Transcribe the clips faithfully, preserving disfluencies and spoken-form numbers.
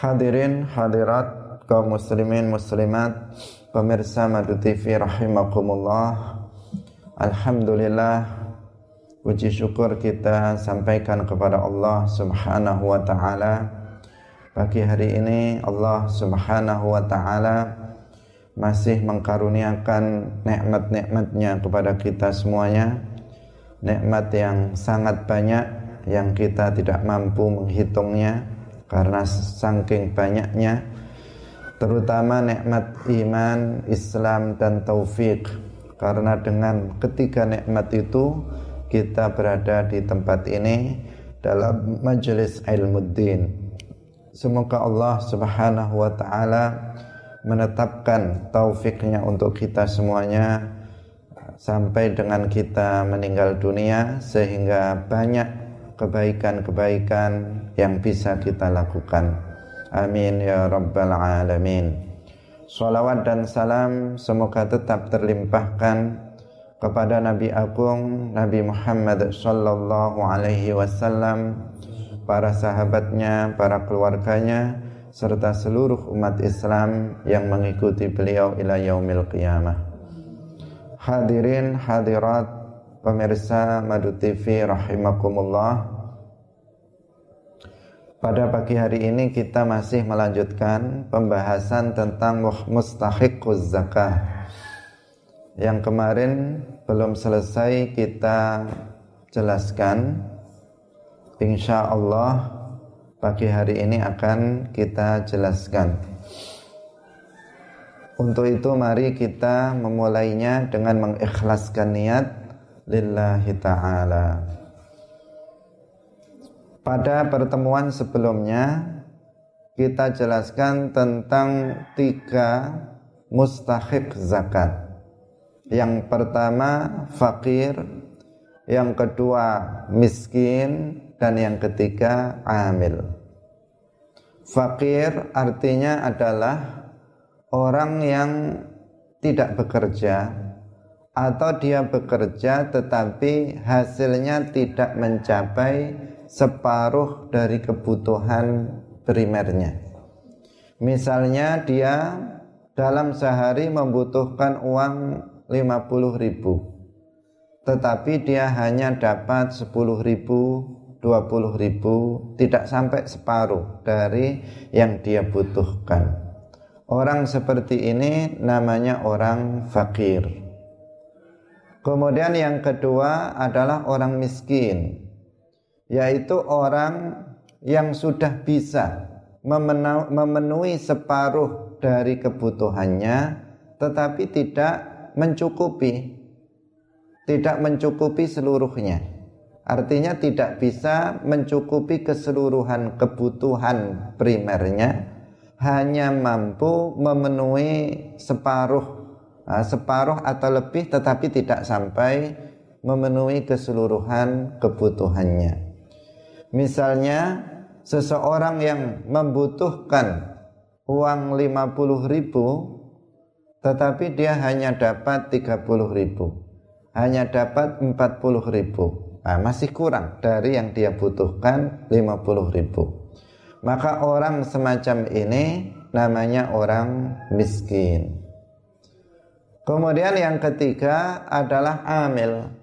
Hadirin hadirat kaum muslimin muslimat pemirsa Madu T V rahimakumullah. Alhamdulillah, puji syukur kita sampaikan kepada Allah Subhanahu wa taala. Pagi hari ini Allah Subhanahu wa taala masih mengkaruniakan nikmat-nikmat-Nya kepada kita semuanya. Nikmat yang sangat banyak yang kita tidak mampu menghitungnya karena saking banyaknya, terutama nikmat iman, Islam dan taufik. Karena dengan ketiga nikmat itu kita berada di tempat ini dalam majelis ilmuddin. Semoga Allah Subhanahu wa taala menetapkan taufiknya untuk kita semuanya sampai dengan kita meninggal dunia, sehingga banyak kebaikan-kebaikan yang bisa kita lakukan. Amin ya rabbal alamin. Salawat dan salam semoga tetap terlimpahkan kepada Nabi Agung Nabi Muhammad sallallahu alaihi wasallam, para sahabatnya, para keluarganya, serta seluruh umat Islam yang mengikuti beliau ila yaumil qiyamah. Hadirin hadirat pemirsa Madu T V rahimakumullah. Pada pagi hari ini kita masih melanjutkan pembahasan tentang Mustahiq Zakat. Yang kemarin belum selesai kita jelaskan, insya Allah pagi hari ini akan kita jelaskan. Untuk itu mari kita memulainya dengan mengikhlaskan niat lillahi ta'ala. Pada pertemuan sebelumnya kita jelaskan tentang tiga mustahiq zakat. Yang pertama fakir, yang kedua miskin, dan yang ketiga amil. Fakir artinya adalah orang yang tidak bekerja, atau dia bekerja tetapi hasilnya tidak mencapai separuh dari kebutuhan primernya. Misalnya dia dalam sehari membutuhkan uang lima puluh ribu, tetapi dia hanya dapat sepuluh ribu, dua puluh ribu, tidak sampai separuh dari yang dia butuhkan. Orang seperti ini namanya orang fakir. Kemudian yang kedua adalah orang miskin, yaitu orang yang sudah bisa memenuhi separuh dari kebutuhannya tetapi tidak mencukupi, tidak mencukupi seluruhnya. Artinya tidak bisa mencukupi keseluruhan kebutuhan primernya, hanya mampu memenuhi separuh, separuh atau lebih, tetapi tidak sampai memenuhi keseluruhan kebutuhannya. Misalnya seseorang yang membutuhkan uang lima puluh ribu tetapi dia hanya dapat tiga puluh ribu, hanya dapat empat puluh ribu, nah, masih kurang dari yang dia butuhkan lima puluh ribu. Maka orang semacam ini namanya orang miskin. Kemudian yang ketiga adalah amil.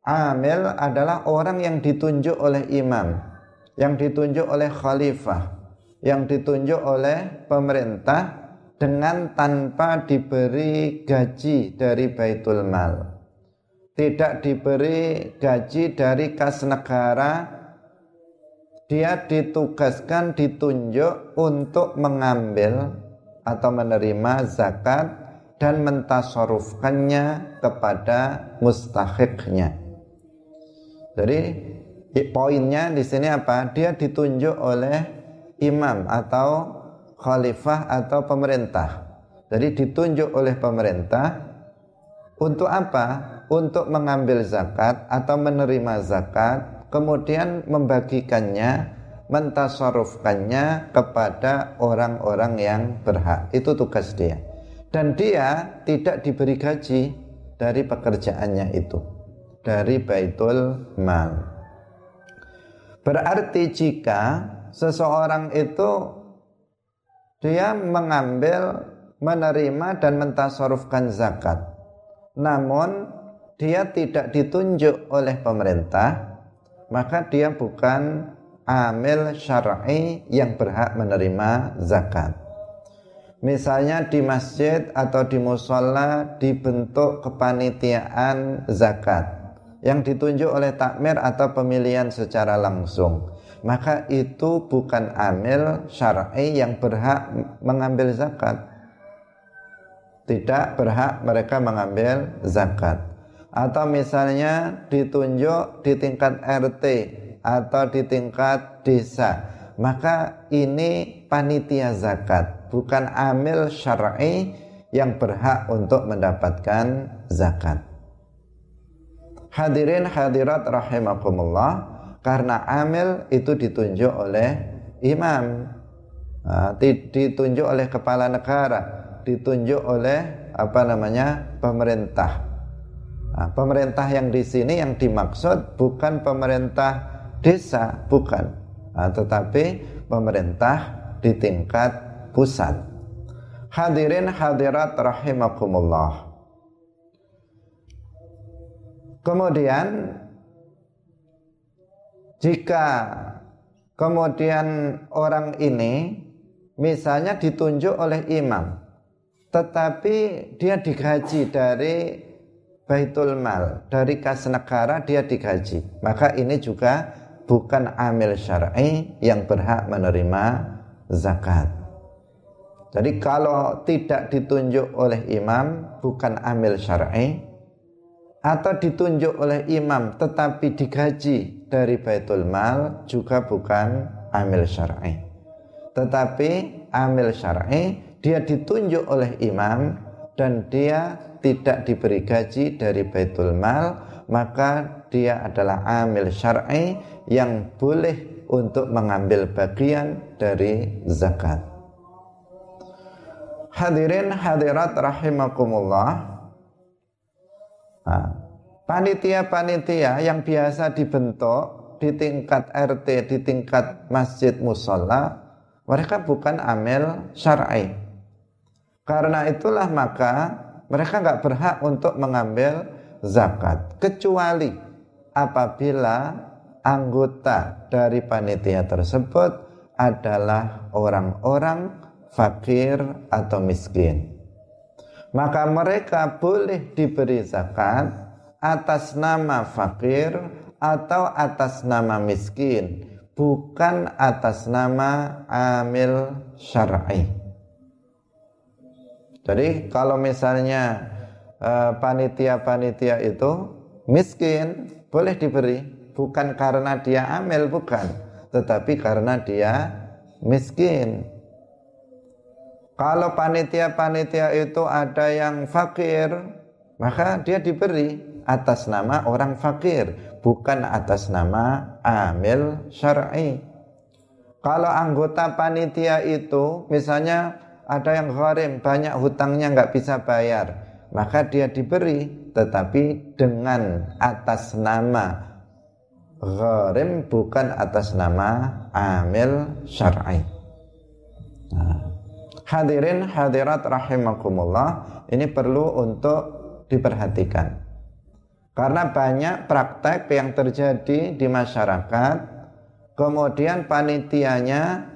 Amil adalah orang yang ditunjuk oleh imam, yang ditunjuk oleh khalifah, yang ditunjuk oleh pemerintah, dengan tanpa diberi gaji dari Baitul Mal, tidak diberi gaji dari kas negara. Dia ditugaskan, ditunjuk untuk mengambil atau menerima zakat dan mentasarufkannya kepada mustahiqnya. Jadi poinnya di sini apa? Dia ditunjuk oleh imam atau khalifah atau pemerintah. Jadi ditunjuk oleh pemerintah untuk apa? Untuk mengambil zakat atau menerima zakat, kemudian membagikannya, mentasarufkannya kepada orang-orang yang berhak. Itu tugas dia. Dan dia tidak diberi gaji dari pekerjaannya itu, dari Baitul Mal. Berarti jika seseorang itu dia mengambil, menerima dan mentasarufkan zakat. Namun dia tidak ditunjuk oleh pemerintah, maka dia bukan amil syar'i yang berhak menerima zakat. Misalnya di masjid atau di musola dibentuk kepanitiaan zakat yang ditunjuk oleh takmir atau pemilihan secara langsung, maka itu bukan amil syar'i yang berhak mengambil zakat. Tidak berhak mereka mengambil zakat. Atau misalnya ditunjuk di tingkat R T atau di tingkat desa, maka ini panitia zakat, bukan amil syar'i yang berhak untuk mendapatkan zakat. Hadirin hadirat rahimakumullah, karena amil itu ditunjuk oleh imam, ditunjuk oleh kepala negara, ditunjuk oleh apa namanya pemerintah. Nah, pemerintah yang di sini yang dimaksud bukan pemerintah desa, bukan, nah, tetapi pemerintah di tingkat pusat. Hadirin hadirat rahimakumullah. Kemudian jika kemudian orang ini misalnya ditunjuk oleh imam, tetapi dia digaji dari Baitul Mal, dari kas negara dia digaji, maka ini juga bukan amil syar'i yang berhak menerima zakat. Jadi kalau tidak ditunjuk oleh imam bukan amil syar'i, atau ditunjuk oleh imam tetapi digaji dari Baitul Mal juga bukan amil syar'i. Tetapi amil syar'i dia ditunjuk oleh imam dan dia tidak diberi gaji dari Baitul Mal, maka dia adalah amil syar'i yang boleh untuk mengambil bagian dari zakat. Hadirin hadirat rahimakumullah. Nah, panitia-panitia yang biasa dibentuk di tingkat R T, di tingkat masjid musola, mereka bukan amil syar'i. Karena itulah maka mereka nggak berhak untuk mengambil zakat, kecuali apabila anggota dari panitia tersebut adalah orang-orang fakir atau miskin. Maka mereka boleh diberi zakat atas nama fakir atau atas nama miskin, bukan atas nama amil syar'i. Jadi kalau misalnya eh, panitia-panitia itu miskin, boleh diberi, bukan karena dia amil, bukan, tetapi karena dia miskin. Kalau panitia-panitia itu ada yang fakir, maka dia diberi atas nama orang fakir, bukan atas nama amil syar'i. Kalau anggota panitia itu misalnya ada yang gharim, banyak hutangnya nggak bisa bayar, maka dia diberi, tetapi dengan atas nama gharim, bukan atas nama amil syar'i. Nah, hadirin hadirat rahimakumullah, ini perlu untuk diperhatikan. Karena banyak praktek yang terjadi di masyarakat, kemudian panitianya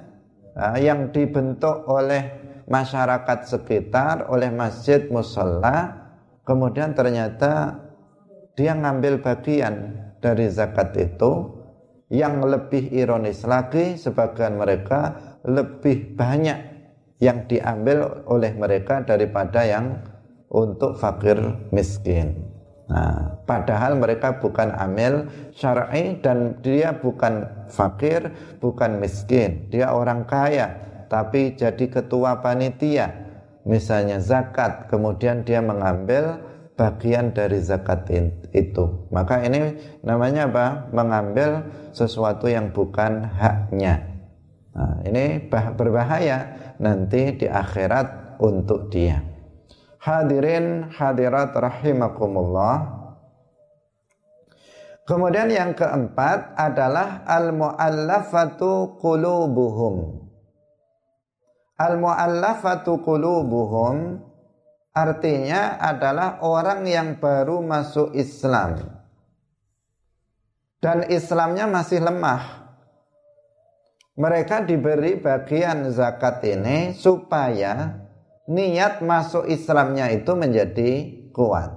yang dibentuk oleh masyarakat sekitar, oleh masjid musola, kemudian ternyata dia ngambil bagian dari zakat itu. Yang lebih ironis lagi, sebagian mereka lebih banyak yang diambil oleh mereka daripada yang untuk fakir miskin. Nah, padahal mereka bukan amil syar'i dan dia bukan fakir, bukan miskin, dia orang kaya. Tapi jadi ketua panitia misalnya zakat, kemudian dia mengambil bagian dari zakat itu, maka ini namanya apa? Mengambil sesuatu yang bukan haknya. Nah, ini berbahaya nanti di akhirat untuk dia. Hadirin hadirat rahimakumullah. Kemudian yang keempat adalah al-mu'allafatu qulubuhum, Al-mu'allafatu qulubuhum artinya adalah orang yang baru masuk Islam dan Islamnya masih lemah. Mereka diberi bagian zakat ini supaya niat masuk Islamnya itu menjadi kuat.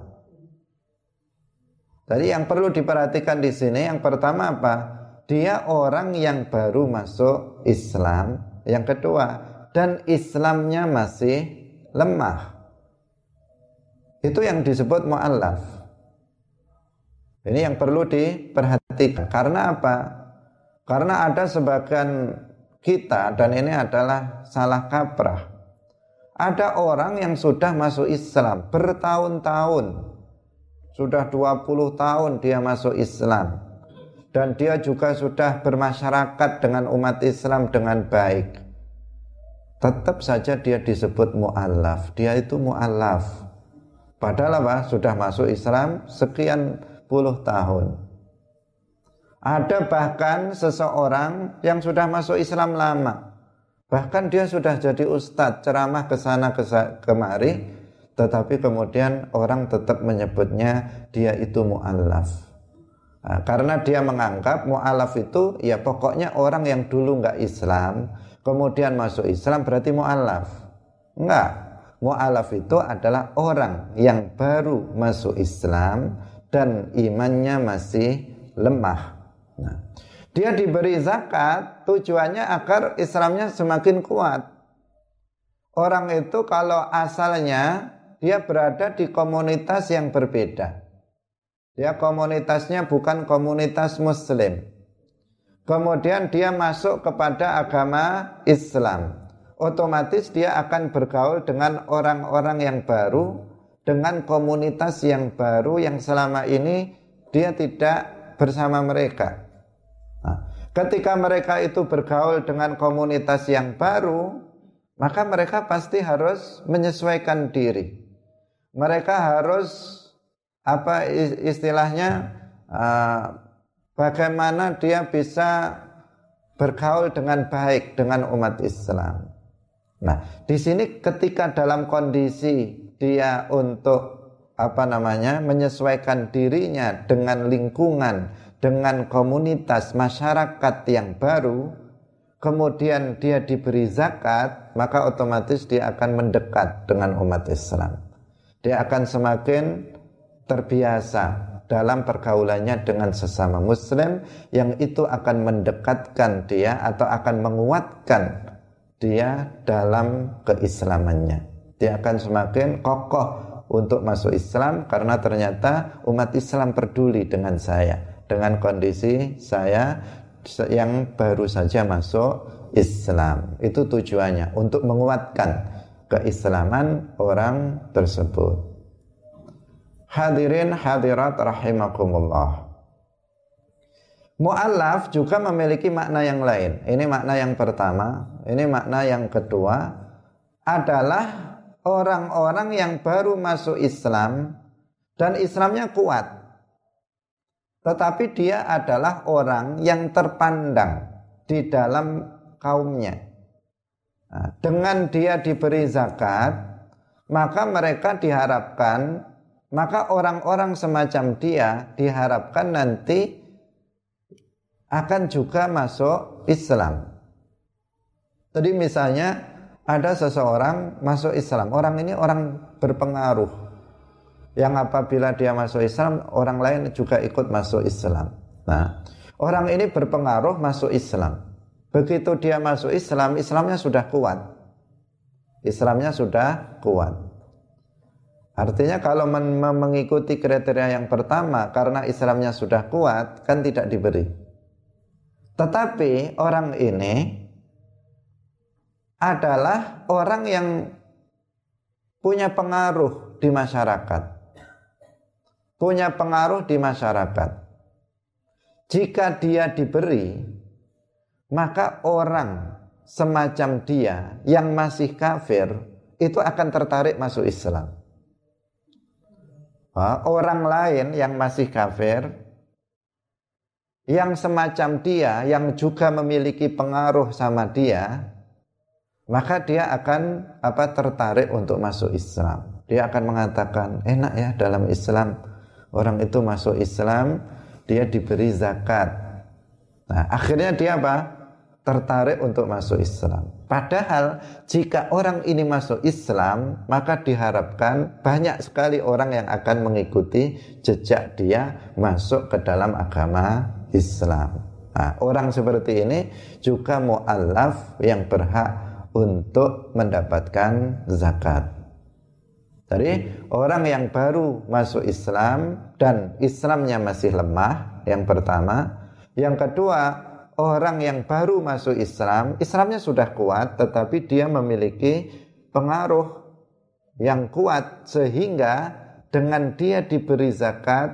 Jadi yang perlu diperhatikan di sini yang pertama apa? Dia orang yang baru masuk Islam. Yang kedua, dan Islamnya masih lemah. Itu yang disebut mu'allaf. Ini yang perlu diperhatikan. Karena apa? Karena ada sebagian kita, dan ini adalah salah kaprah. Ada orang yang sudah masuk Islam bertahun-tahun. Sudah dua puluh tahun dia masuk Islam. Dan dia juga sudah bermasyarakat dengan umat Islam dengan baik. Tetap saja dia disebut mu'allaf. Dia itu mu'allaf. Padahal apa? Sudah masuk Islam sekian puluh tahun. Ada bahkan seseorang yang sudah masuk Islam lama. Bahkan dia sudah jadi ustadz, ceramah ke sana kemari. Tetapi kemudian orang tetap menyebutnya dia itu mu'allaf. Nah, karena dia menganggap mu'allaf itu ya pokoknya orang yang dulu nggak Islam, kemudian masuk Islam berarti mu'allaf. Enggak. Mu'allaf itu adalah orang yang baru masuk Islam dan imannya masih lemah. Nah, dia diberi zakat tujuannya agar Islamnya semakin kuat. Orang itu kalau asalnya dia berada di komunitas yang berbeda. Dia komunitasnya bukan komunitas Muslim. Kemudian dia masuk kepada agama Islam. Otomatis dia akan bergaul dengan orang-orang yang baru, dengan komunitas yang baru yang selama ini dia tidak bersama mereka. Nah, ketika mereka itu bergaul dengan komunitas yang baru, maka mereka pasti harus menyesuaikan diri. Mereka harus apa istilahnya uh, bagaimana dia bisa bergaul dengan baik dengan umat Islam. Nah, di sini ketika dalam kondisi dia untuk apa namanya menyesuaikan dirinya dengan lingkungan, dengan komunitas masyarakat yang baru, kemudian dia diberi zakat, maka otomatis dia akan mendekat dengan umat Islam. Dia akan semakin terbiasa dalam pergaulannya dengan sesama Muslim, yang itu akan mendekatkan dia atau akan menguatkan dia dalam keislamannya. Dia akan semakin kokoh untuk masuk Islam karena ternyata umat Islam peduli dengan saya, dengan kondisi saya yang baru saja masuk Islam. Itu tujuannya untuk menguatkan keislaman orang tersebut. Hadirin hadirat rahimakumullah. Mu'allaf juga memiliki makna yang lain. Ini makna yang pertama, ini makna yang kedua adalah orang-orang yang baru masuk Islam dan Islamnya kuat, tetapi dia adalah orang yang terpandang di dalam kaumnya. Nah, dengan dia diberi zakat, maka mereka diharapkan, maka orang-orang semacam dia diharapkan nanti akan juga masuk Islam. Jadi misalnya ada seseorang masuk Islam. Orang ini orang berpengaruh. Yang apabila dia masuk Islam, orang lain juga ikut masuk Islam. Nah, orang ini berpengaruh masuk Islam. Begitu dia masuk Islam, Islamnya sudah kuat. Islamnya sudah kuat. Artinya kalau men- mengikuti kriteria yang pertama, karena Islamnya sudah kuat, kan tidak diberi. Tetapi orang ini adalah orang yang punya pengaruh di masyarakat. Punya pengaruh di masyarakat. Jika dia diberi, maka orang semacam dia yang masih kafir itu akan tertarik masuk Islam. Orang lain yang masih kafir, yang semacam dia, yang juga memiliki pengaruh sama dia, maka dia akan apa tertarik untuk masuk Islam. Dia akan mengatakan, enak ya dalam Islam, orang itu masuk Islam, dia diberi zakat. Nah, akhirnya dia apa? Tertarik untuk masuk Islam. Padahal jika orang ini masuk Islam, maka diharapkan banyak sekali orang yang akan mengikuti jejak dia masuk ke dalam agama Islam. Nah, orang seperti ini juga mu'allaf yang berhak untuk mendapatkan zakat. Jadi orang yang baru masuk Islam dan Islamnya masih lemah, yang pertama. Yang kedua, orang yang baru masuk Islam, Islamnya sudah kuat, tetapi dia memiliki pengaruh yang kuat, sehingga dengan dia diberi zakat,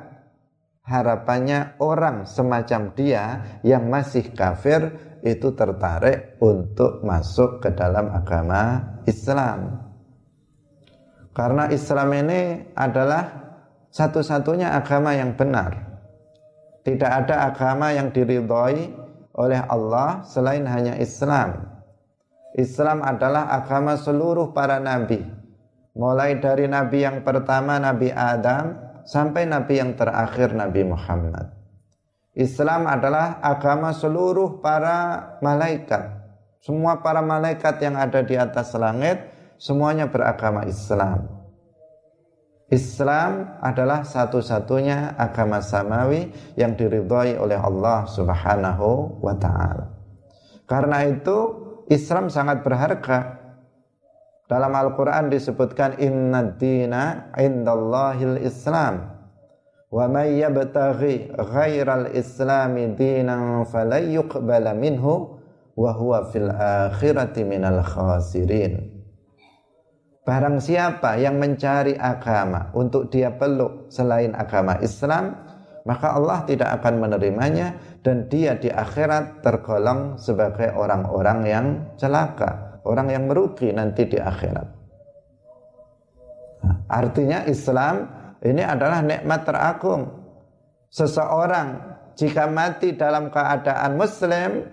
harapannya orang semacam dia yang masih kafir itu tertarik untuk masuk ke dalam agama Islam. Karena Islam ini adalah satu-satunya agama yang benar. Tidak ada agama yang diridhoi oleh Allah selain hanya Islam. Islam adalah agama seluruh para nabi. Mulai dari nabi yang pertama, Nabi Adam, sampai nabi yang terakhir, Nabi Muhammad. Islam adalah agama seluruh para malaikat. Semua para malaikat yang ada di atas langit semuanya beragama Islam. Islam adalah satu-satunya agama samawi yang diridhai oleh Allah Subhanahu wa taala. Karena itu Islam sangat berharga. Dalam Al-Quran disebutkan, Inna dina indallahil islam, wa may yabtaghi ghairal islami dinan falayuqbala minhu, wa huwa fil akhirati minal khasirin. Barang siapa yang mencari agama untuk dia peluk selain agama Islam, maka Allah tidak akan menerimanya, dan dia di akhirat tergolong sebagai orang-orang yang celaka, orang yang merugi nanti di akhirat. Nah, artinya Islam ini adalah nikmat teragung. Seseorang jika mati dalam keadaan muslim,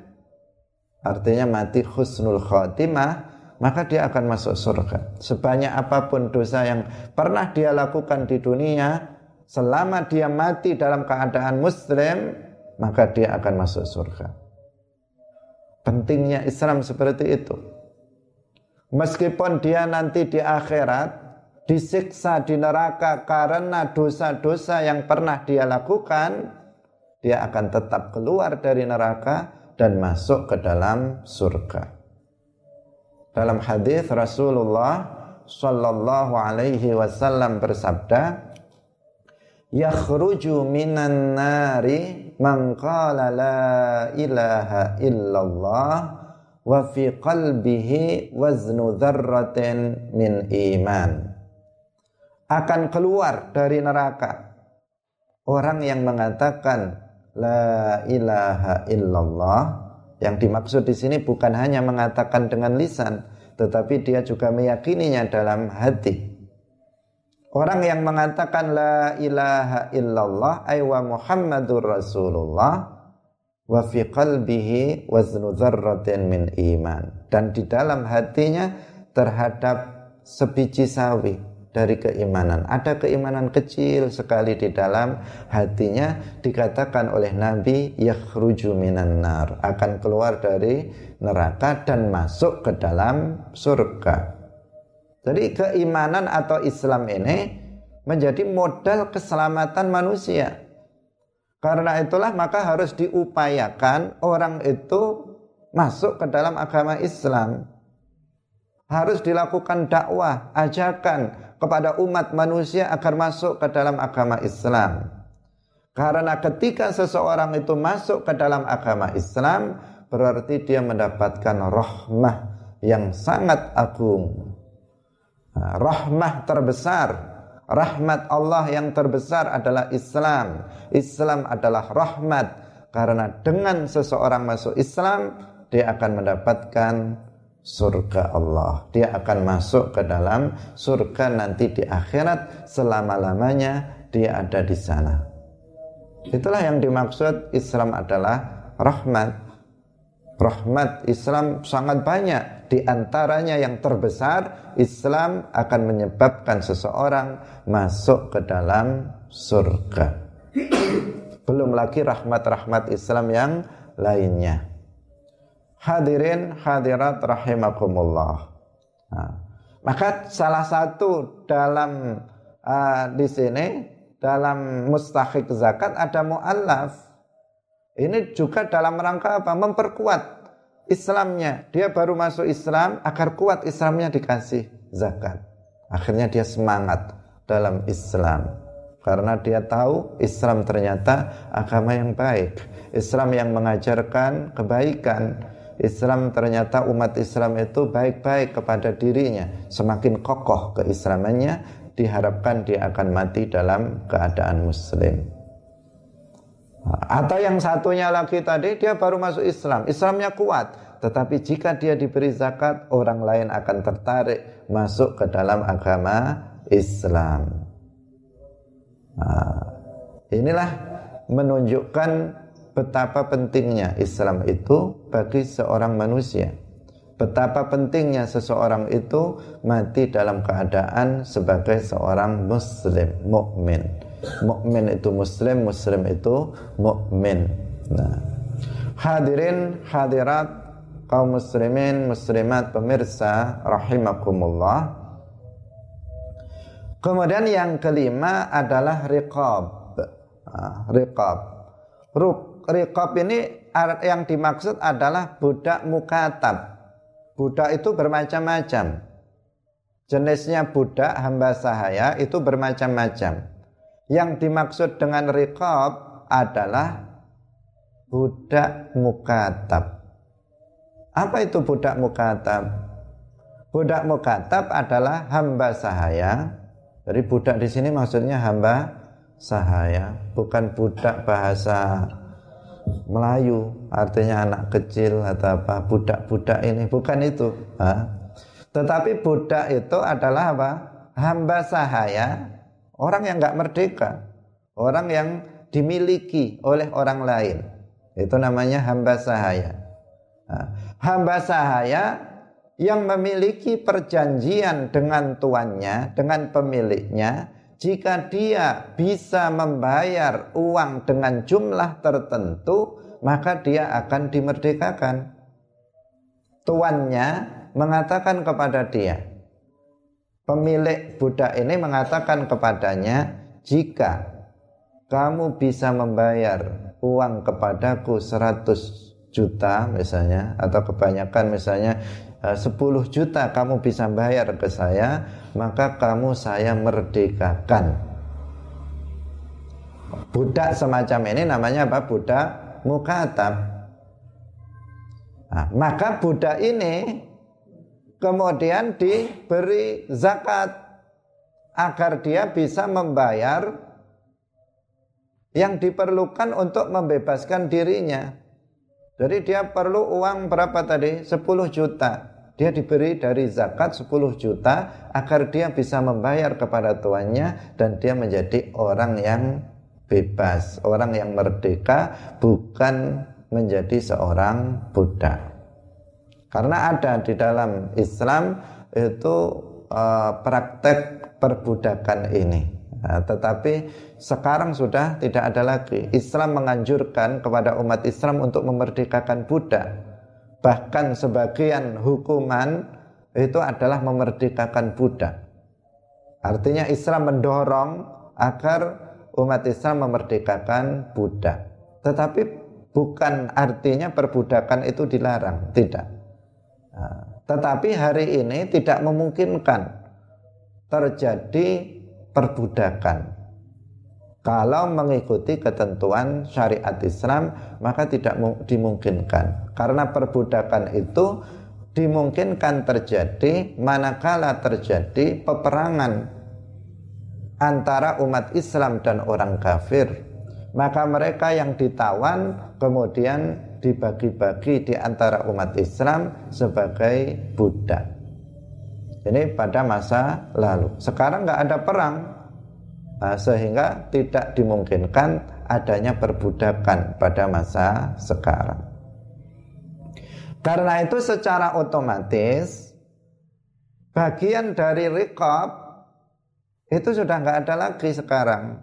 artinya mati husnul khatimah, maka dia akan masuk surga. Sebanyak apapun dosa yang pernah dia lakukan di dunia, selama dia mati dalam keadaan muslim, maka dia akan masuk surga. Pentingnya Islam seperti itu. Meskipun dia nanti di akhirat disiksa di neraka karena dosa-dosa yang pernah dia lakukan, dia akan tetap keluar dari neraka dan masuk ke dalam surga. Dalam hadis Rasulullah Sallallahu Alaihi Wasallam bersabda, "Yakhruju minan nari man qala la ilaha illallah wa fi qalbihi waznu dzarratin min iman." Akan keluar dari neraka orang yang mengatakan la ilaha illallah. Yang dimaksud di sini bukan hanya mengatakan dengan lisan, tetapi dia juga meyakininya dalam hati. Orang yang mengatakan la ilaha illallah ay wa Muhammadur Rasulullah, wa fi qalbihi waznu dzarratin min iman, dan di dalam hatinya terhadap sebiji sawi dari keimanan. Ada keimanan kecil sekali di dalam hatinya, dikatakan oleh Nabi yakhruju minan nar, akan keluar dari neraka dan masuk ke dalam surga. Jadi keimanan atau Islam ini menjadi modal keselamatan manusia. Karena itulah maka harus diupayakan orang itu masuk ke dalam agama Islam. Harus dilakukan dakwah, ajakan kepada umat manusia agar masuk ke dalam agama Islam. Karena ketika seseorang itu masuk ke dalam agama Islam, berarti dia mendapatkan rahmah yang sangat agung. Rahmah terbesar, rahmat Allah yang terbesar adalah Islam. Islam adalah rahmat. Karena dengan seseorang masuk Islam, dia akan mendapatkan surga Allah. Dia akan masuk ke dalam surga nanti di akhirat, selama-lamanya dia ada di sana. Itulah yang dimaksud Islam adalah rahmat. Rahmat Islam sangat banyak. Di antaranya yang terbesar, Islam akan menyebabkan seseorang masuk ke dalam surga. Belum lagi rahmat-rahmat Islam yang lainnya. Hadirin hadirat rahimakumullah. Nah, maka salah satu dalam uh, di sini dalam Mustahiq Zakat ada mu'allaf. Ini juga dalam rangka apa? Memperkuat Islamnya. Dia baru masuk Islam, agar kuat Islamnya dikasih zakat. Akhirnya dia semangat dalam Islam. Karena dia tahu Islam ternyata agama yang baik. Islam yang mengajarkan kebaikan. Islam ternyata umat Islam itu baik-baik kepada dirinya. Semakin kokoh keislamannya, diharapkan dia akan mati dalam keadaan muslim. Atau yang satunya lagi tadi, dia baru masuk Islam, Islamnya kuat, tetapi jika dia diberi zakat, orang lain akan tertarik masuk ke dalam agama Islam. Nah, inilah menunjukkan betapa pentingnya Islam itu bagi seorang manusia. Betapa pentingnya seseorang itu mati dalam keadaan sebagai seorang muslim, mukmin. Mukmin itu muslim, muslim itu mukmin. Nah, hadirin hadirat kaum muslimin muslimat pemirsa rahimakumullah. Kemudian yang kelima adalah riqab. Nah, riqab. Riqab ini yang dimaksud adalah budak mukatab. Budak itu bermacam-macam. Jenisnya budak hamba sahaya itu bermacam-macam. Yang dimaksud dengan riqab adalah budak mukatab. Apa itu budak mukatab? Budak mukatab adalah hamba sahaya. Jadi budak di sini maksudnya hamba sahaya, bukan budak bahasa Melayu, artinya anak kecil atau apa, budak-budak ini bukan itu. Hah? Tetapi budak itu adalah apa? Hamba sahaya, orang yang nggak merdeka, orang yang dimiliki oleh orang lain. Itu namanya hamba sahaya. Hah? Hamba sahaya yang memiliki perjanjian dengan tuannya, dengan pemiliknya. Jika dia bisa membayar uang dengan jumlah tertentu, maka dia akan dimerdekakan. Tuannya mengatakan kepada dia, pemilik budak ini mengatakan kepadanya, jika kamu bisa membayar uang kepadaku seratus juta misalnya, atau kebanyakan misalnya sepuluh juta kamu bisa bayar ke saya, maka kamu saya merdekakan. Budak semacam ini namanya apa? Budak mukatab. Nah, maka budak ini kemudian diberi zakat agar dia bisa membayar yang diperlukan untuk membebaskan dirinya. Jadi dia perlu uang berapa tadi? sepuluh juta. Dia diberi dari zakat sepuluh juta agar dia bisa membayar kepada tuannya dan dia menjadi orang yang bebas, orang yang merdeka, bukan menjadi seorang budak. Karena ada di dalam Islam itu eh, praktek perbudakan ini. Nah, tetapi sekarang sudah tidak ada lagi. Islam menganjurkan kepada umat Islam untuk memerdekakan budak. Bahkan sebagian hukuman itu adalah memerdekakan budak. Artinya Islam mendorong agar umat Islam memerdekakan budak. Tetapi bukan artinya perbudakan itu dilarang, tidak. Tetapi hari ini tidak memungkinkan terjadi perbudakan. Kalau mengikuti ketentuan syariat Islam, maka tidak dimungkinkan. Karena perbudakan itu dimungkinkan terjadi manakala terjadi peperangan antara umat Islam dan orang kafir. Maka mereka yang ditawan kemudian dibagi-bagi di antara umat Islam sebagai budak. Ini pada masa lalu. Sekarang nggak ada perang. Nah, sehingga tidak dimungkinkan adanya perbudakan pada masa sekarang. Karena itu secara otomatis bagian dari riqab itu sudah nggak ada lagi sekarang.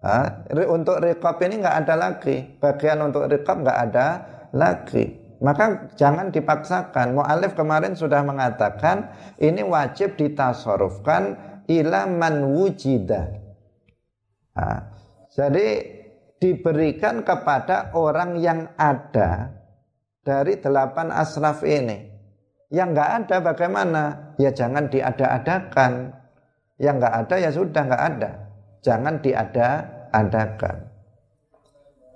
Hah? Untuk riqab ini nggak ada lagi, bagian untuk riqab nggak ada lagi. Maka jangan dipaksakan. Mu'alif kemarin sudah mengatakan ini wajib ditasarufkan ila man wujida. Nah, jadi diberikan kepada orang yang ada dari delapan asnaf ini. Yang nggak ada bagaimana? Ya jangan diada-adakan. Yang nggak ada ya sudah nggak ada. Jangan diada-adakan.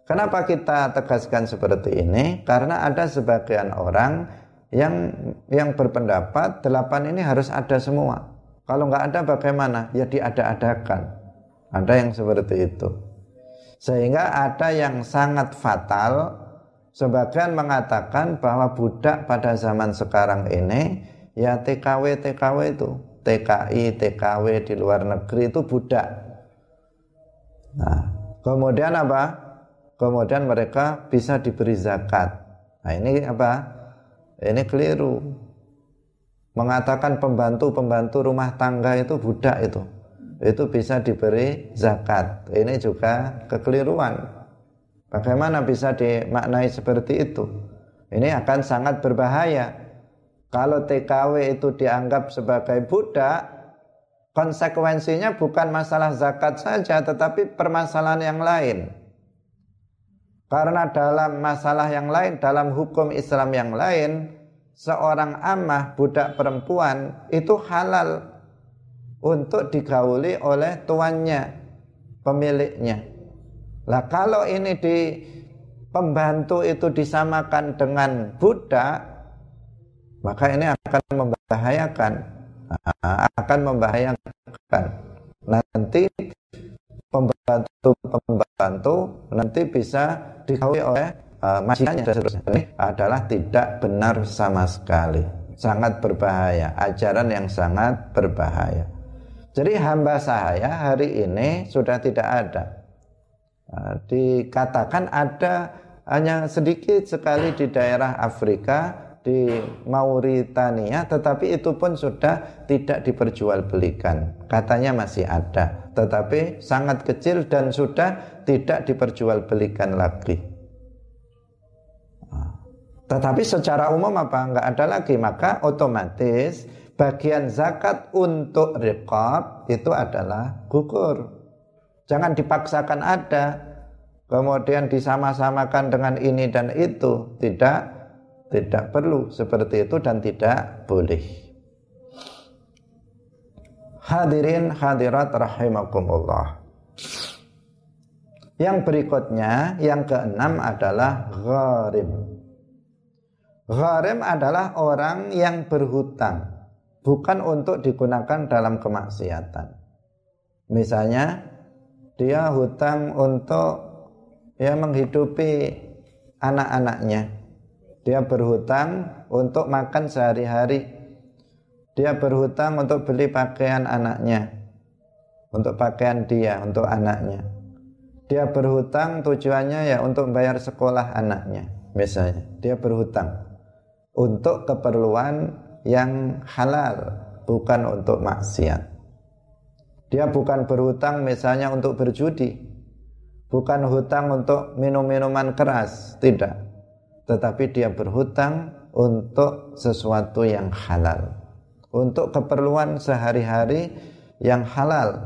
Kenapa kita tegaskan seperti ini? Karena ada sebagian orang yang yang berpendapat delapan ini harus ada semua. Kalau nggak ada bagaimana? Ya diada-adakan. Ada yang seperti itu. Sehingga ada yang sangat fatal. Sebagian mengatakan bahwa budak pada zaman sekarang ini ya T K W T K W itu, T K I T K W di luar negeri itu budak. Nah, kemudian apa? Kemudian mereka bisa diberi zakat. Nah, ini apa? Ini keliru. Mengatakan pembantu-pembantu rumah tangga itu budak itu. Itu bisa diberi zakat. Ini juga kekeliruan. Bagaimana bisa dimaknai seperti itu? Ini akan sangat berbahaya. Kalau T K W itu dianggap sebagai budak, konsekuensinya bukan masalah zakat saja, tetapi permasalahan yang lain. Karena dalam masalah yang lain, dalam hukum Islam yang lain, seorang amah budak perempuan itu halal untuk digauli oleh tuannya, pemiliknya. Lah kalau ini di pembantu itu disamakan dengan budak, maka ini akan membahayakan, akan membahayakan. Nanti pembantu-pembantu nanti bisa digauli oleh uh, majikannya dan seterusnya. Ini adalah tidak benar sama sekali, sangat berbahaya, ajaran yang sangat berbahaya. Jadi hamba saya hari ini sudah tidak ada. Dikatakan ada hanya sedikit sekali di daerah Afrika, di Mauritania, tetapi itu pun sudah tidak diperjualbelikan. Katanya masih ada, tetapi sangat kecil dan sudah tidak diperjualbelikan lagi. Tetapi secara umum apa? Enggak ada lagi. Maka otomatis bagian zakat untuk riqab itu adalah gugur. Jangan dipaksakan ada, kemudian disama-samakan dengan ini dan itu. Tidak, tidak perlu seperti itu dan tidak boleh. Hadirin hadirat rahimakumullah. Yang berikutnya, yang keenam adalah gharim. Gharim adalah orang yang berhutang, bukan untuk digunakan dalam kemaksiatan. Misalnya, dia hutang untuk ya menghidupi anak-anaknya. Dia berhutang untuk makan sehari-hari. Dia berhutang untuk beli pakaian anaknya. Untuk pakaian dia, untuk anaknya. Dia berhutang tujuannya ya untuk bayar sekolah anaknya. Misalnya, dia berhutang untuk keperluan yang halal, bukan untuk maksiat. Dia bukan berhutang misalnya untuk berjudi, bukan hutang untuk minum-minuman keras, tidak. Tetapi dia berhutang untuk sesuatu yang halal, untuk keperluan sehari-hari yang halal.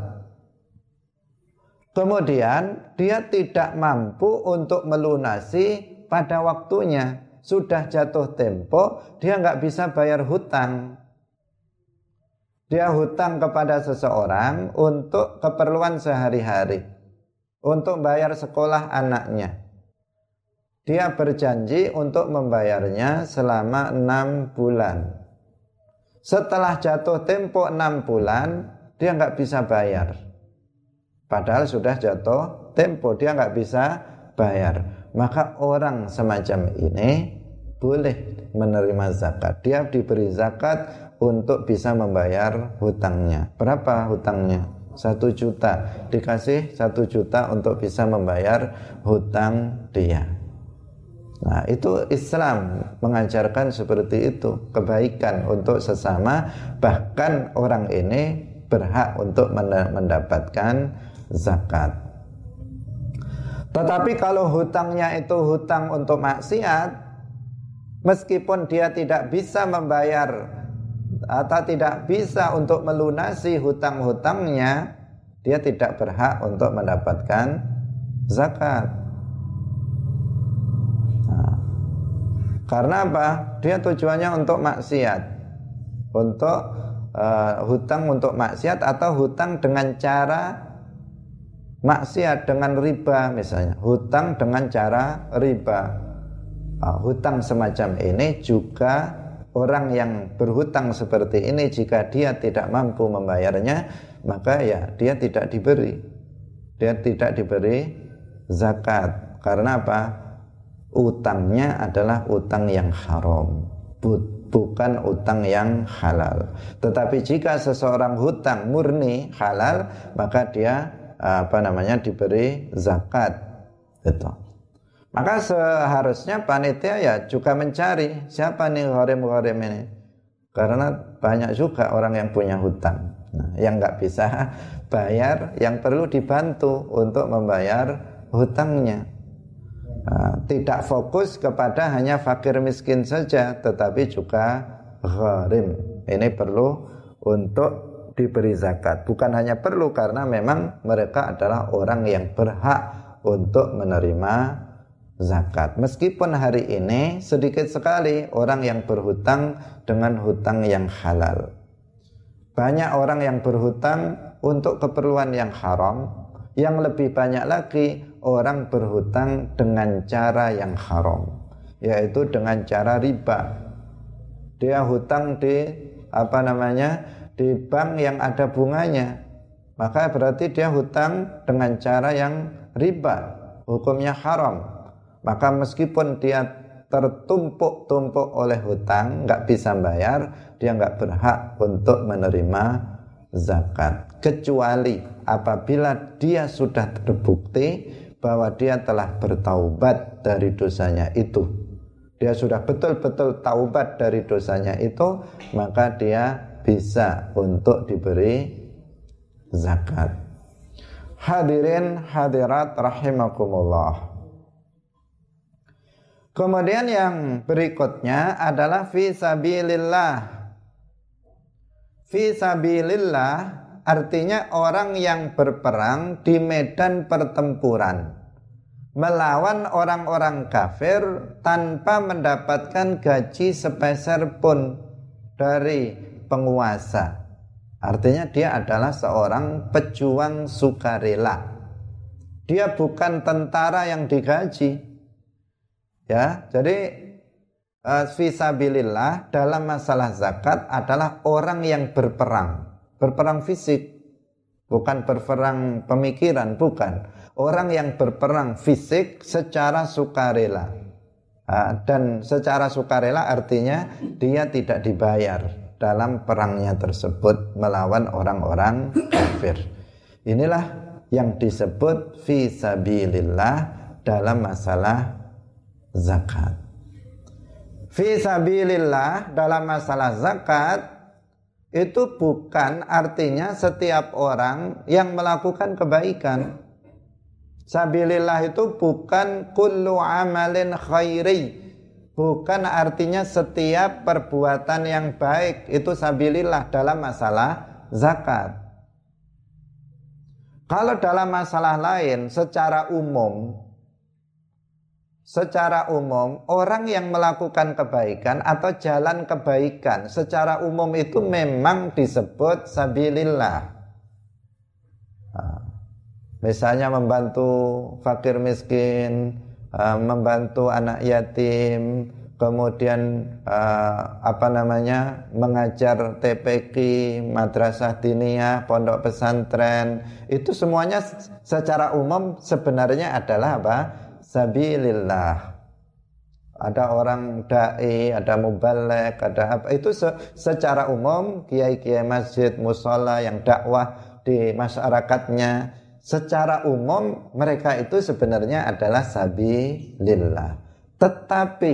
Kemudian dia tidak mampu untuk melunasi pada waktunya, sudah jatuh tempo, dia nggak bisa bayar hutang. Dia hutang kepada seseorang untuk keperluan sehari-hari, untuk bayar sekolah anaknya. Dia berjanji untuk membayarnya selama enam bulan. Setelah jatuh tempo enam bulan, dia nggak bisa bayar. Padahal sudah jatuh tempo, dia nggak bisa bayar. Maka orang semacam ini boleh menerima zakat. Dia diberi zakat untuk bisa membayar hutangnya. Berapa hutangnya? satu juta. Dikasih satu juta untuk bisa membayar hutang dia. Nah, itu Islam mengajarkan seperti itu, kebaikan untuk sesama, bahkan orang ini berhak untuk mendapatkan zakat. Tetapi kalau hutangnya itu hutang untuk maksiat, meskipun dia tidak bisa membayar atau tidak bisa untuk melunasi hutang-hutangnya, dia tidak berhak untuk mendapatkan zakat. Karena apa? Dia tujuannya untuk maksiat, untuk uh, hutang untuk maksiat atau hutang dengan cara maksiat, dengan riba misalnya. Hutang dengan cara riba, uh, hutang semacam ini juga orang yang berhutang seperti ini jika dia tidak mampu membayarnya, maka ya dia tidak diberi, dia tidak diberi zakat. Karena apa? Utangnya adalah utang yang haram, bukan utang yang halal. Tetapi jika seseorang hutang murni halal, maka dia apa namanya diberi zakat. Gitu. Maka seharusnya panitia ya juga mencari siapa nih gharim-gharim ini, karena banyak juga orang yang punya hutang, nah, yang nggak bisa bayar, yang perlu dibantu untuk membayar hutangnya. Tidak fokus kepada hanya fakir miskin saja, tetapi juga gharim. Ini perlu untuk diberi zakat. Bukan hanya perlu, karena memang mereka adalah orang yang berhak untuk menerima zakat. Meskipun hari ini sedikit sekali orang yang berhutang dengan hutang yang halal. Banyak orang yang berhutang untuk keperluan yang haram. Yang lebih banyak lagi orang berhutang dengan cara yang haram, yaitu dengan cara riba. Dia hutang di apa namanya di bank yang ada bunganya, maka berarti dia hutang dengan cara yang riba, hukumnya haram. Maka meskipun dia tertumpuk-tumpuk oleh hutang, nggak bisa bayar, dia nggak berhak untuk menerima zakat, kecuali apabila dia sudah terbukti bahwa dia telah bertaubat dari dosanya itu, dia sudah betul-betul taubat dari dosanya itu, maka dia bisa untuk diberi zakat. Hadirin hadirat rahimakumullah. Kemudian yang berikutnya adalah fisabilillah. Fisabilillah artinya orang yang berperang di medan pertempuran, melawan orang-orang kafir tanpa mendapatkan gaji sepeser pun dari penguasa. Artinya dia adalah seorang pejuang sukarela. Dia bukan tentara yang digaji. Ya, jadi fisabilillah dalam masalah zakat adalah orang yang berperang. Berperang fisik, bukan berperang pemikiran, bukan. Orang yang berperang fisik secara sukarela. Dan secara sukarela artinya dia tidak dibayar dalam perangnya tersebut melawan orang-orang kafir. Inilah yang disebut fisabilillah dalam masalah zakat. Fisabilillah dalam masalah zakat itu bukan artinya setiap orang yang melakukan kebaikan. Sabilillah itu bukan kullu amalin khairi. Bukan artinya setiap perbuatan yang baik itu sabilillah dalam masalah zakat. Kalau dalam masalah lain secara umum, secara umum orang yang melakukan kebaikan atau jalan kebaikan secara umum itu memang disebut sabilillah. Misalnya membantu fakir miskin, membantu anak yatim, kemudian apa namanya mengajar T P Q, madrasah diniyah, pondok pesantren, itu semuanya secara umum sebenarnya adalah apa? Sabilillah. Ada orang da'i, ada mubalek, ada apa. Itu se- secara umum kiai-kiai masjid, musola yang dakwah di masyarakatnya, secara umum mereka itu sebenarnya adalah sabilillah. Tetapi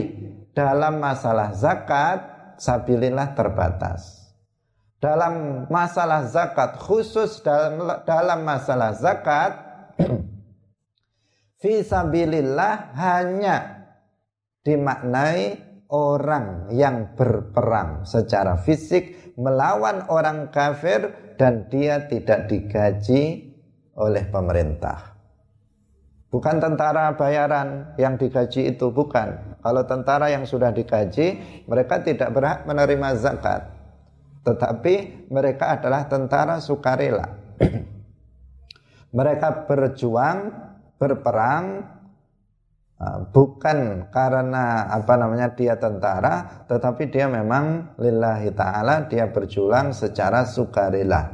dalam masalah zakat, sabilillah terbatas. Dalam masalah zakat, khusus dalam, dalam masalah zakat, fi sabilillah hanya dimaknai orang yang berperang secara fisik melawan orang kafir dan dia tidak digaji oleh pemerintah. Bukan tentara bayaran yang digaji itu, bukan. Kalau tentara yang sudah digaji, mereka tidak berhak menerima zakat. Tetapi mereka adalah tentara sukarela. Mereka berjuang, berperang, bukan karena apa namanya dia tentara, tetapi dia memang lillahi ta'ala, dia berjuang secara sukarela.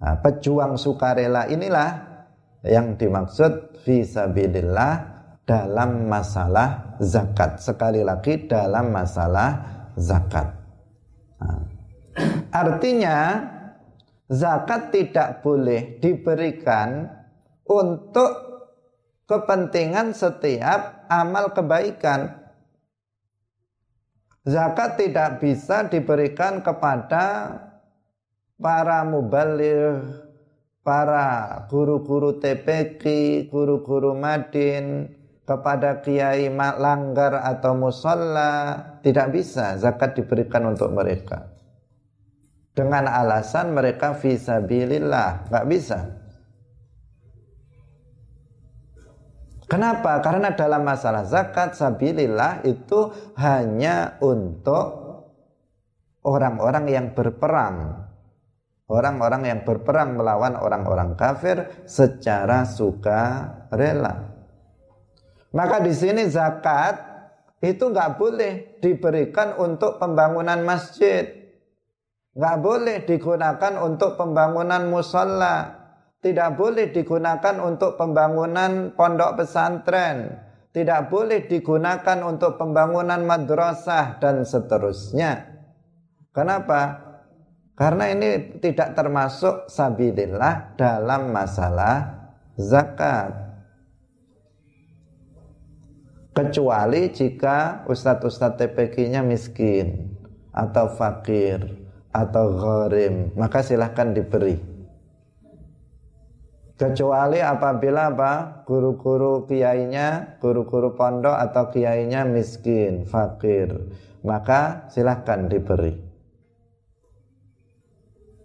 Nah, pejuang sukarela inilah yang dimaksud fisabilillah dalam masalah zakat. Sekali lagi dalam masalah zakat. Nah, artinya zakat tidak boleh diberikan untuk kepentingan setiap amal kebaikan. Zakat tidak bisa diberikan kepada para mubaligh, para guru-guru T P Q, guru-guru madin, kepada kiai langgar atau musalla. Tidak bisa zakat diberikan untuk mereka dengan alasan mereka fisabilillah. Nggak bisa. Kenapa? Karena dalam masalah zakat sabilillah itu hanya untuk orang-orang yang berperang. Orang-orang yang berperang melawan orang-orang kafir secara sukarela. Maka di sini zakat itu nggak boleh diberikan untuk pembangunan masjid. Nggak boleh digunakan untuk pembangunan musala. Tidak boleh digunakan untuk pembangunan pondok pesantren. Tidak boleh digunakan untuk pembangunan madrasah dan seterusnya. Kenapa? Karena ini tidak termasuk sabilillah dalam masalah zakat. Kecuali jika ustadz-ustadz T P Q-nya miskin, atau fakir, atau gharim, maka silahkan diberi. Kecuali apabila apa guru-guru kiainya, guru-guru pondok atau kiainya miskin, fakir, maka silahkan diberi.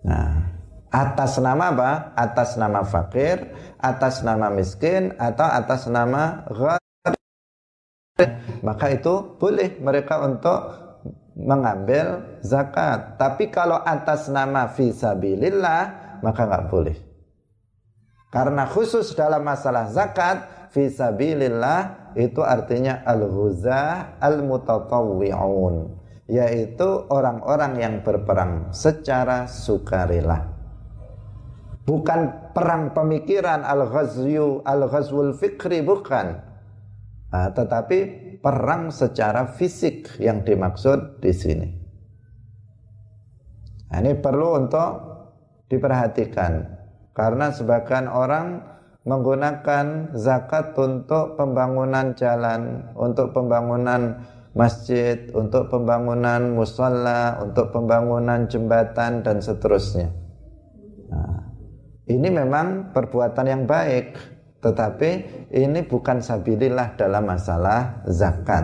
Nah, atas nama apa? Atas nama fakir, atas nama miskin, atau atas nama gharib, maka itu boleh mereka untuk mengambil zakat. Tapi kalau atas nama fisabilillah maka nggak boleh. Karena khusus dalam masalah zakat, fisabilillah itu artinya al-ghuzah al-mutatawwi'un, yaitu orang-orang yang berperang secara sukarela. Bukan perang pemikiran, al-ghazyu, al-ghazwul fikri, bukan. Nah, tetapi perang secara fisik yang dimaksud di sini. Nah, ini perlu untuk diperhatikan. Karena sebagian orang menggunakan zakat untuk pembangunan jalan, untuk pembangunan masjid, untuk pembangunan musala, untuk pembangunan jembatan, dan seterusnya. Nah, ini memang perbuatan yang baik, tetapi ini bukan sabilillah dalam masalah zakat.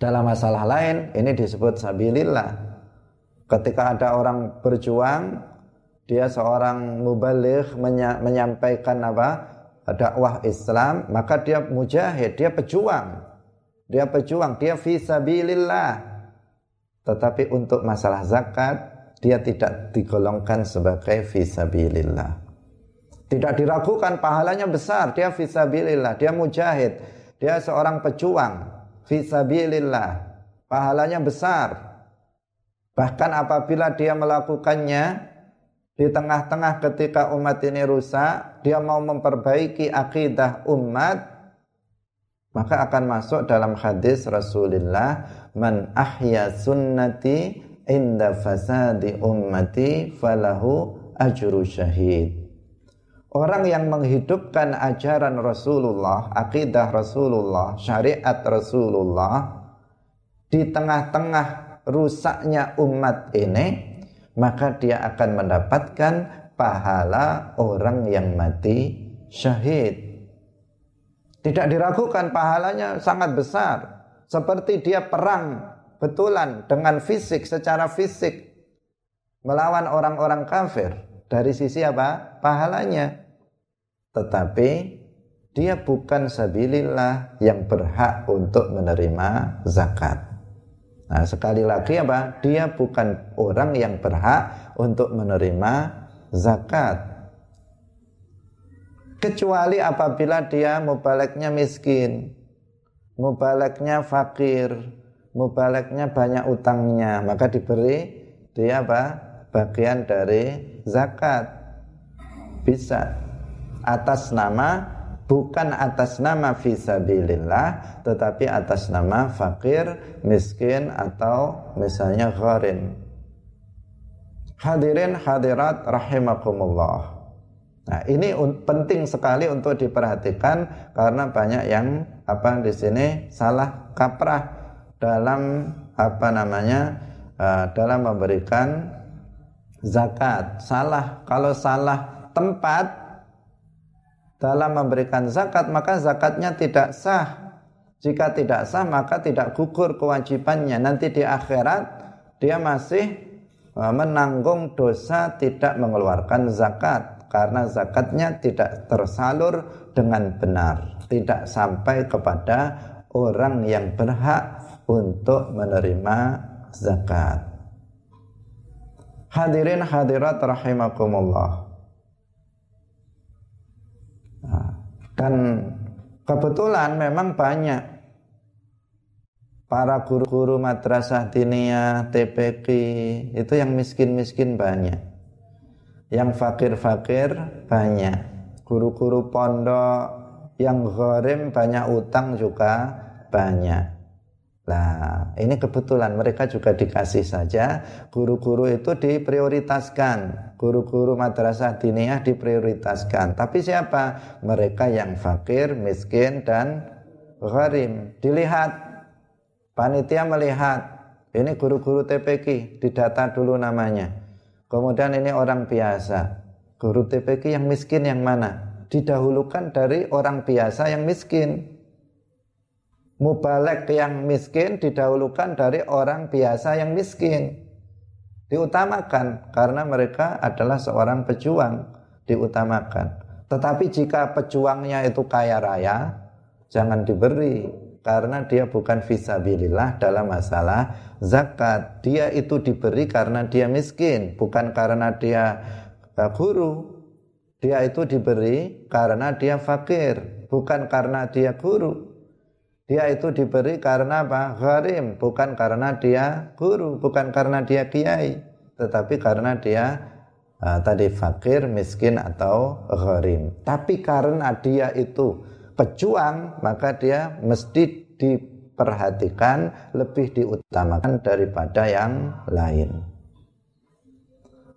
Dalam masalah lain, ini disebut sabilillah. Ketika ada orang berjuang, dia seorang mubaligh menyampaikan apa dakwah Islam, maka dia mujahid, dia pejuang, dia pejuang, dia fisabilillah. Tetapi untuk masalah zakat, dia tidak digolongkan sebagai fisabilillah. Tidak diragukan pahalanya besar, dia fisabilillah, dia mujahid, dia seorang pejuang, fisabilillah, pahalanya besar. Bahkan apabila dia melakukannya di tengah-tengah ketika umat ini rusak, dia mau memperbaiki akidah umat, maka akan masuk dalam hadis Rasulullah, man ahya sunnati inda fasadi ummati falahu ajru syahid. Orang yang menghidupkan ajaran Rasulullah, akidah Rasulullah, syariat Rasulullah di tengah-tengah rusaknya umat ini, maka dia akan mendapatkan pahala orang yang mati syahid. Tidak diragukan pahalanya sangat besar. Seperti dia perang betulan dengan fisik, secara fisik melawan orang-orang kafir. Dari sisi apa? Pahalanya. Tetapi dia bukan sabilillah yang berhak untuk menerima zakat. Nah, sekali lagi apa? Dia bukan orang yang berhak untuk menerima zakat. Kecuali apabila dia mubaleknya miskin, mubaleknya fakir, mubaleknya banyak utangnya, maka diberi dia apa? Bagian dari zakat, bisa atas nama, bukan atas nama fisabilillah, tetapi atas nama fakir, miskin, atau misalnya gharin. Hadirin hadirat rahimakumullah. Nah, ini penting sekali untuk diperhatikan karena banyak yang apa di sini salah kaprah dalam apa namanya dalam memberikan zakat. Salah, kalau salah tempat dalam memberikan zakat, maka zakatnya tidak sah. Jika tidak sah, maka tidak gugur kewajibannya. Nanti di akhirat dia masih menanggung dosa tidak mengeluarkan zakat, karena zakatnya tidak tersalur dengan benar, tidak sampai kepada orang yang berhak untuk menerima zakat. Hadirin hadirat rahimakumullah. Dan kebetulan memang banyak para guru-guru madrasah diniyah, T P Q itu yang miskin-miskin banyak, yang fakir-fakir banyak, guru-guru pondok yang gharim banyak, utang juga banyak. Nah, ini kebetulan mereka juga dikasih saja. Guru-guru itu diprioritaskan, guru-guru madrasah diniyah diprioritaskan. Tapi siapa? Mereka yang fakir, miskin, dan gharim. Dilihat, panitia melihat, ini guru-guru T P Q, didata dulu namanya. Kemudian ini orang biasa. Guru T P Q yang miskin yang mana? Didahulukan dari orang biasa yang miskin. Mubalek yang miskin didahulukan dari orang biasa yang miskin. Diutamakan karena mereka adalah seorang pejuang, diutamakan. Tetapi jika pejuangnya itu kaya raya, jangan diberi, karena dia bukan fisabilillah dalam masalah zakat. Dia itu diberi karena dia miskin, bukan karena dia guru. Dia itu diberi karena dia fakir, bukan karena dia guru. Dia itu diberi karena apa? Gharim, bukan karena dia guru, bukan karena dia kiai, tetapi karena dia uh, tadi fakir, miskin, atau gharim. Tapi karena dia itu pejuang, maka dia mesti diperhatikan, lebih diutamakan daripada yang lain.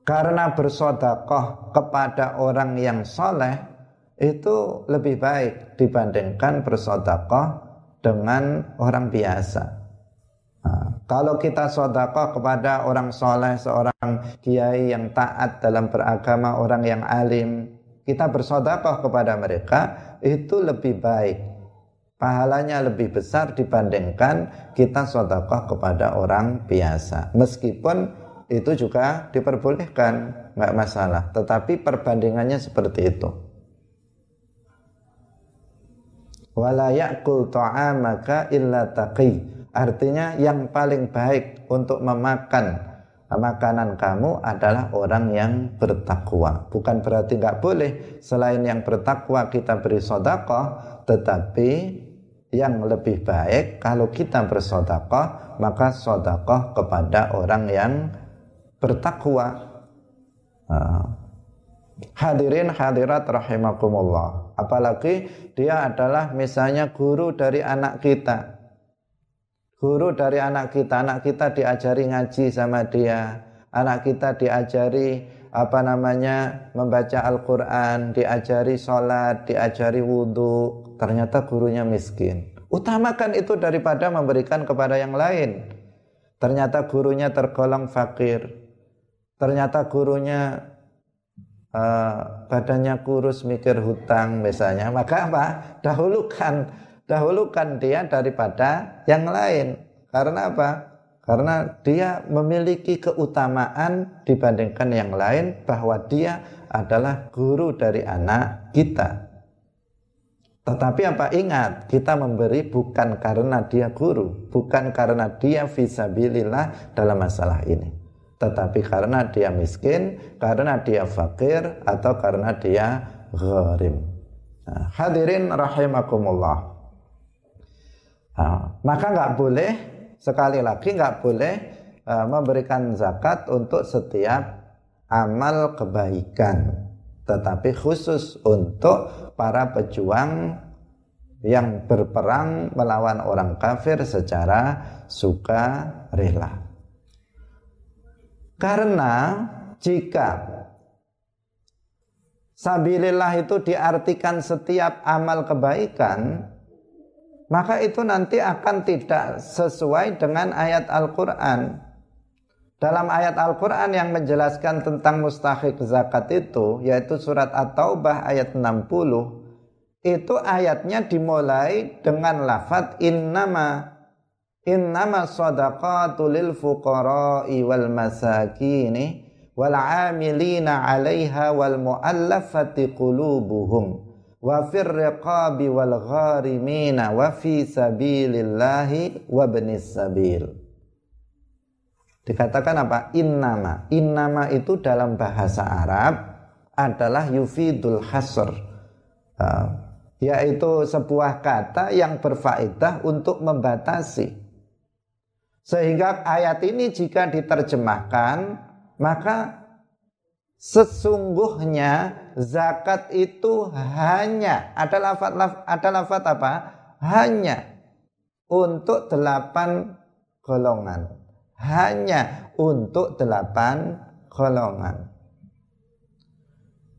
Karena bersedekah kepada orang yang soleh itu lebih baik dibandingkan bersedekah dengan orang biasa. Nah, kalau kita sedekah kepada orang soleh, seorang kiai yang taat dalam beragama, orang yang alim, kita bersedekah kepada mereka, itu lebih baik, pahalanya lebih besar dibandingkan kita sedekah kepada orang biasa. Meskipun itu juga diperbolehkan, nggak masalah, tetapi perbandingannya seperti itu. Wala ya'kul ta'amaka illa taqi. Artinya yang paling baik untuk memakan makanan kamu adalah orang yang bertakwa. Bukan berarti nggak boleh selain yang bertakwa kita beri sedekah, tetapi yang lebih baik kalau kita bersedekah, maka sedekah kepada orang yang bertakwa. Nah, hadirin hadirat rahimakumullah. Apalagi dia adalah misalnya guru dari anak kita. Guru dari anak kita, anak kita diajari ngaji sama dia, anak kita diajari apa namanya, membaca Al-Quran, diajari sholat, diajari wudhu, ternyata gurunya miskin. Utamakan itu daripada memberikan kepada yang lain. Ternyata gurunya tergolong fakir. Ternyata gurunya uh, badannya kurus, mikir hutang misalnya. Maka apa? Dahulukan, dahulukan dia daripada yang lain. Karena apa? Karena dia memiliki keutamaan dibandingkan yang lain, bahwa dia adalah guru dari anak kita. Tetapi apa, ingat, kita memberi bukan karena dia guru, bukan karena dia fisabilillah dalam masalah ini, tetapi karena dia miskin, karena dia fakir, atau karena dia gharim. Nah, hadirin rahimakumullah. Nah, maka nggak boleh, sekali lagi, nggak boleh uh, memberikan zakat untuk setiap amal kebaikan, tetapi khusus untuk para pejuang yang berperang melawan orang kafir secara sukarela. Karena jika sabilillah itu diartikan setiap amal kebaikan, maka itu nanti akan tidak sesuai dengan ayat Al-Quran. Dalam ayat Al-Quran yang menjelaskan tentang mustahiq zakat itu, yaitu surat At-Taubah ayat enam puluh, itu ayatnya dimulai dengan lafadz innama innama shadaqatu lil fuqara'i wal masakini wal 'amilina 'alaiha wal mu'allafati qulubuhum wa fir riqabi wal gharimina wa fi sabilillahi wa ibnis sabil. Dikatakan apa? Innama. Innama itu dalam bahasa Arab adalah yufidul hasr, uh, yaitu sebuah kata yang berfaedah untuk membatasi. Sehingga ayat ini jika diterjemahkan, maka sesungguhnya zakat itu hanya, ada lafaz ada lafaz apa? Hanya untuk delapan golongan. Hanya untuk delapan golongan.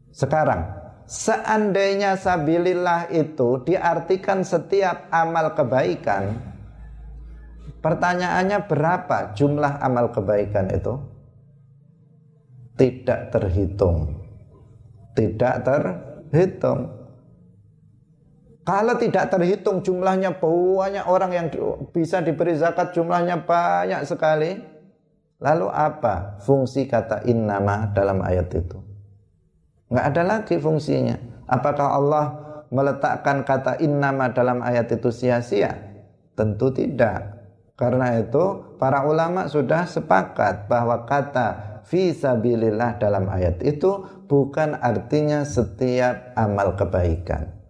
Sekarang, seandainya sabilillah itu diartikan setiap amal kebaikan, pertanyaannya berapa jumlah amal kebaikan itu? Tidak terhitung. Tidak terhitung. Kalau tidak terhitung jumlahnya, banyak orang yang bisa diberi zakat jumlahnya banyak sekali. Lalu apa fungsi kata innama dalam ayat itu? Nggak ada lagi fungsinya. Apakah Allah meletakkan kata innama dalam ayat itu sia-sia? Tentu tidak. Karena itu para ulama sudah sepakat bahwa kata fisabilillah dalam ayat itu bukan artinya setiap amal kebaikan,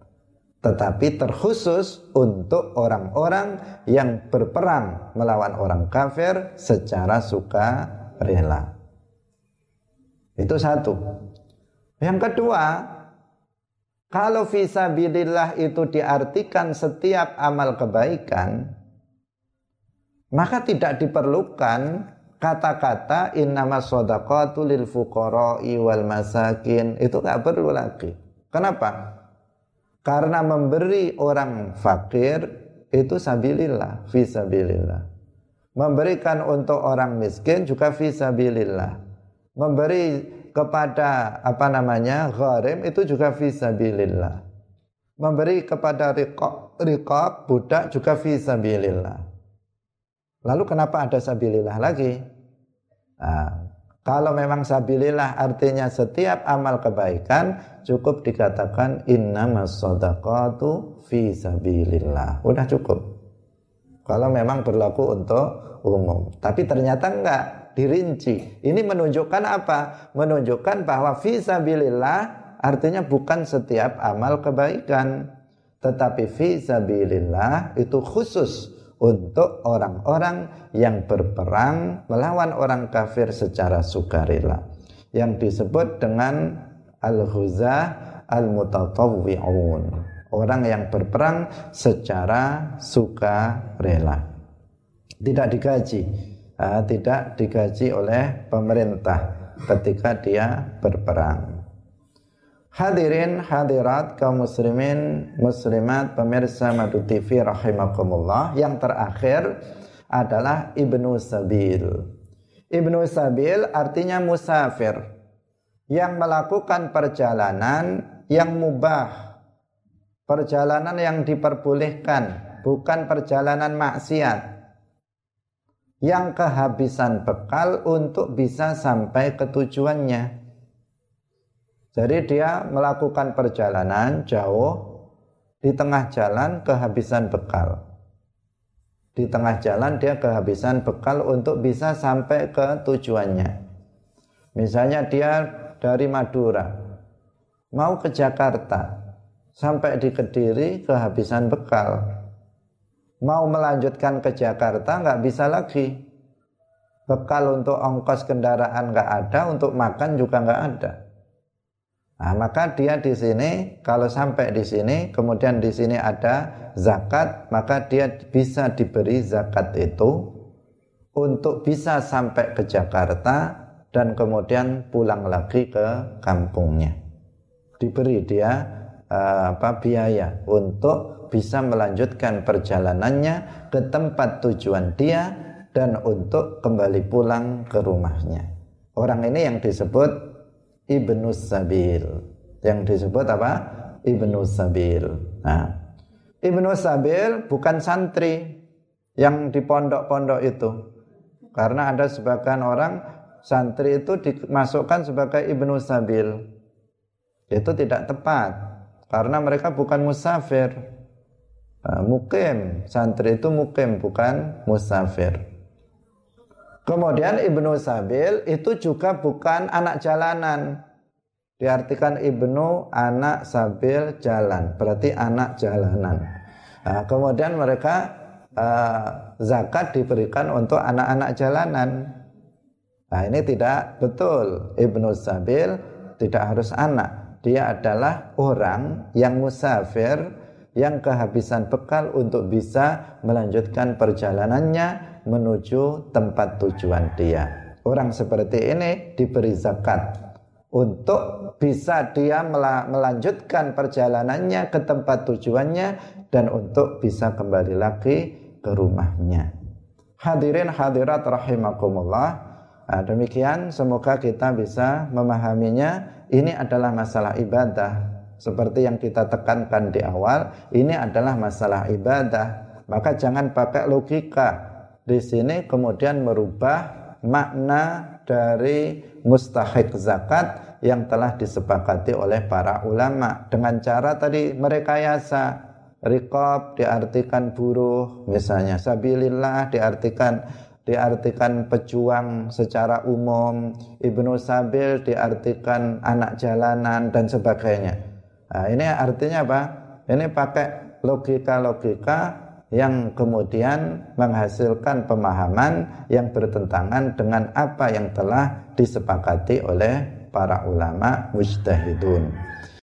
tetapi terkhusus untuk orang-orang yang berperang melawan orang kafir secara sukarela. Itu satu. Yang kedua, kalau fisabilillah itu diartikan setiap amal kebaikan, maka tidak diperlukan kata-kata innama shadaqatu lil fuqara'i wal masakin. Itu gak perlu lagi. Kenapa? Karena memberi orang fakir itu sabilillah, fisabilillah. Memberikan untuk orang miskin juga fisabilillah. Memberi kepada apa namanya gharim itu juga fisabilillah. Memberi kepada riqab, riqab budak juga fisabilillah. Lalu kenapa ada sabilillah lagi? Nah, kalau memang sabilillah artinya setiap amal kebaikan, cukup dikatakan innamas shadaqatu fi sabilillah. Udah cukup. Kalau memang berlaku untuk umum. Tapi ternyata enggak, dirinci. Ini menunjukkan apa? Menunjukkan bahwa fi sabilillah artinya bukan setiap amal kebaikan, tetapi fi sabilillah itu khusus untuk orang-orang yang berperang melawan orang kafir secara sukarela, yang disebut dengan al-ghuzah al-mutatawwi'un, orang yang berperang secara sukarela, tidak digaji, tidak digaji oleh pemerintah, ketika dia berperang. Hadirin hadirat kaum muslimin muslimat pemirsa Madu T V rahimakumullah, yang terakhir adalah Ibnu Sabil. Ibnu Sabil artinya musafir yang melakukan perjalanan yang mubah, perjalanan yang diperbolehkan, bukan perjalanan maksiat, yang kehabisan bekal untuk bisa sampai ke tujuannya. Jadi dia melakukan perjalanan jauh, di tengah jalan kehabisan bekal. Di tengah jalan dia kehabisan bekal untuk bisa sampai ke tujuannya. Misalnya dia dari Madura mau ke Jakarta, sampai di Kediri kehabisan bekal. Mau melanjutkan ke Jakarta nggak bisa lagi, bekal untuk ongkos kendaraan nggak ada, untuk makan juga nggak ada. Nah, maka dia di sini, kalau sampai di sini, kemudian di sini ada zakat, maka dia bisa diberi zakat itu untuk bisa sampai ke Jakarta dan kemudian pulang lagi ke kampungnya. Diberi dia uh, apa biaya untuk bisa melanjutkan perjalanannya ke tempat tujuan dia dan untuk kembali pulang ke rumahnya. Orang ini yang disebut Ibnu Sabil, yang disebut apa? Ibnu Sabil. Nah, Ibnu Sabil bukan santri yang di pondok-pondok itu, karena ada sebagian orang santri itu dimasukkan sebagai Ibnu Sabil. Itu tidak tepat, karena mereka bukan musafir. Mukim, santri itu mukim, bukan musafir. Kemudian Ibnu Sabil itu juga bukan anak jalanan. Diartikan Ibnu anak Sabil jalan, berarti anak jalanan. Nah, kemudian mereka uh, zakat diberikan untuk anak-anak jalanan. Nah, ini tidak betul. Ibnu Sabil tidak harus anak. Dia adalah orang yang musafir yang kehabisan bekal untuk bisa melanjutkan perjalanannya menuju tempat tujuan dia. Orang seperti ini diberi zakat untuk bisa dia melanjutkan perjalanannya ke tempat tujuannya dan untuk bisa kembali lagi ke rumahnya. Hadirin hadirat rahimakumullah. Nah, demikian semoga kita bisa memahaminya. Ini adalah masalah ibadah. Seperti yang kita tekankan di awal, ini adalah masalah ibadah. Maka jangan pakai logika di sini kemudian merubah makna dari mustahiq zakat yang telah disepakati oleh para ulama dengan cara tadi merekayasa. Riqab diartikan buruh, misalnya sabilillah diartikan diartikan pejuang secara umum, Ibnu Sabil diartikan anak jalanan dan sebagainya. Nah, ini artinya apa? Ini pakai logika-logika yang kemudian menghasilkan pemahaman yang bertentangan dengan apa yang telah disepakati oleh para ulama mujtahidun.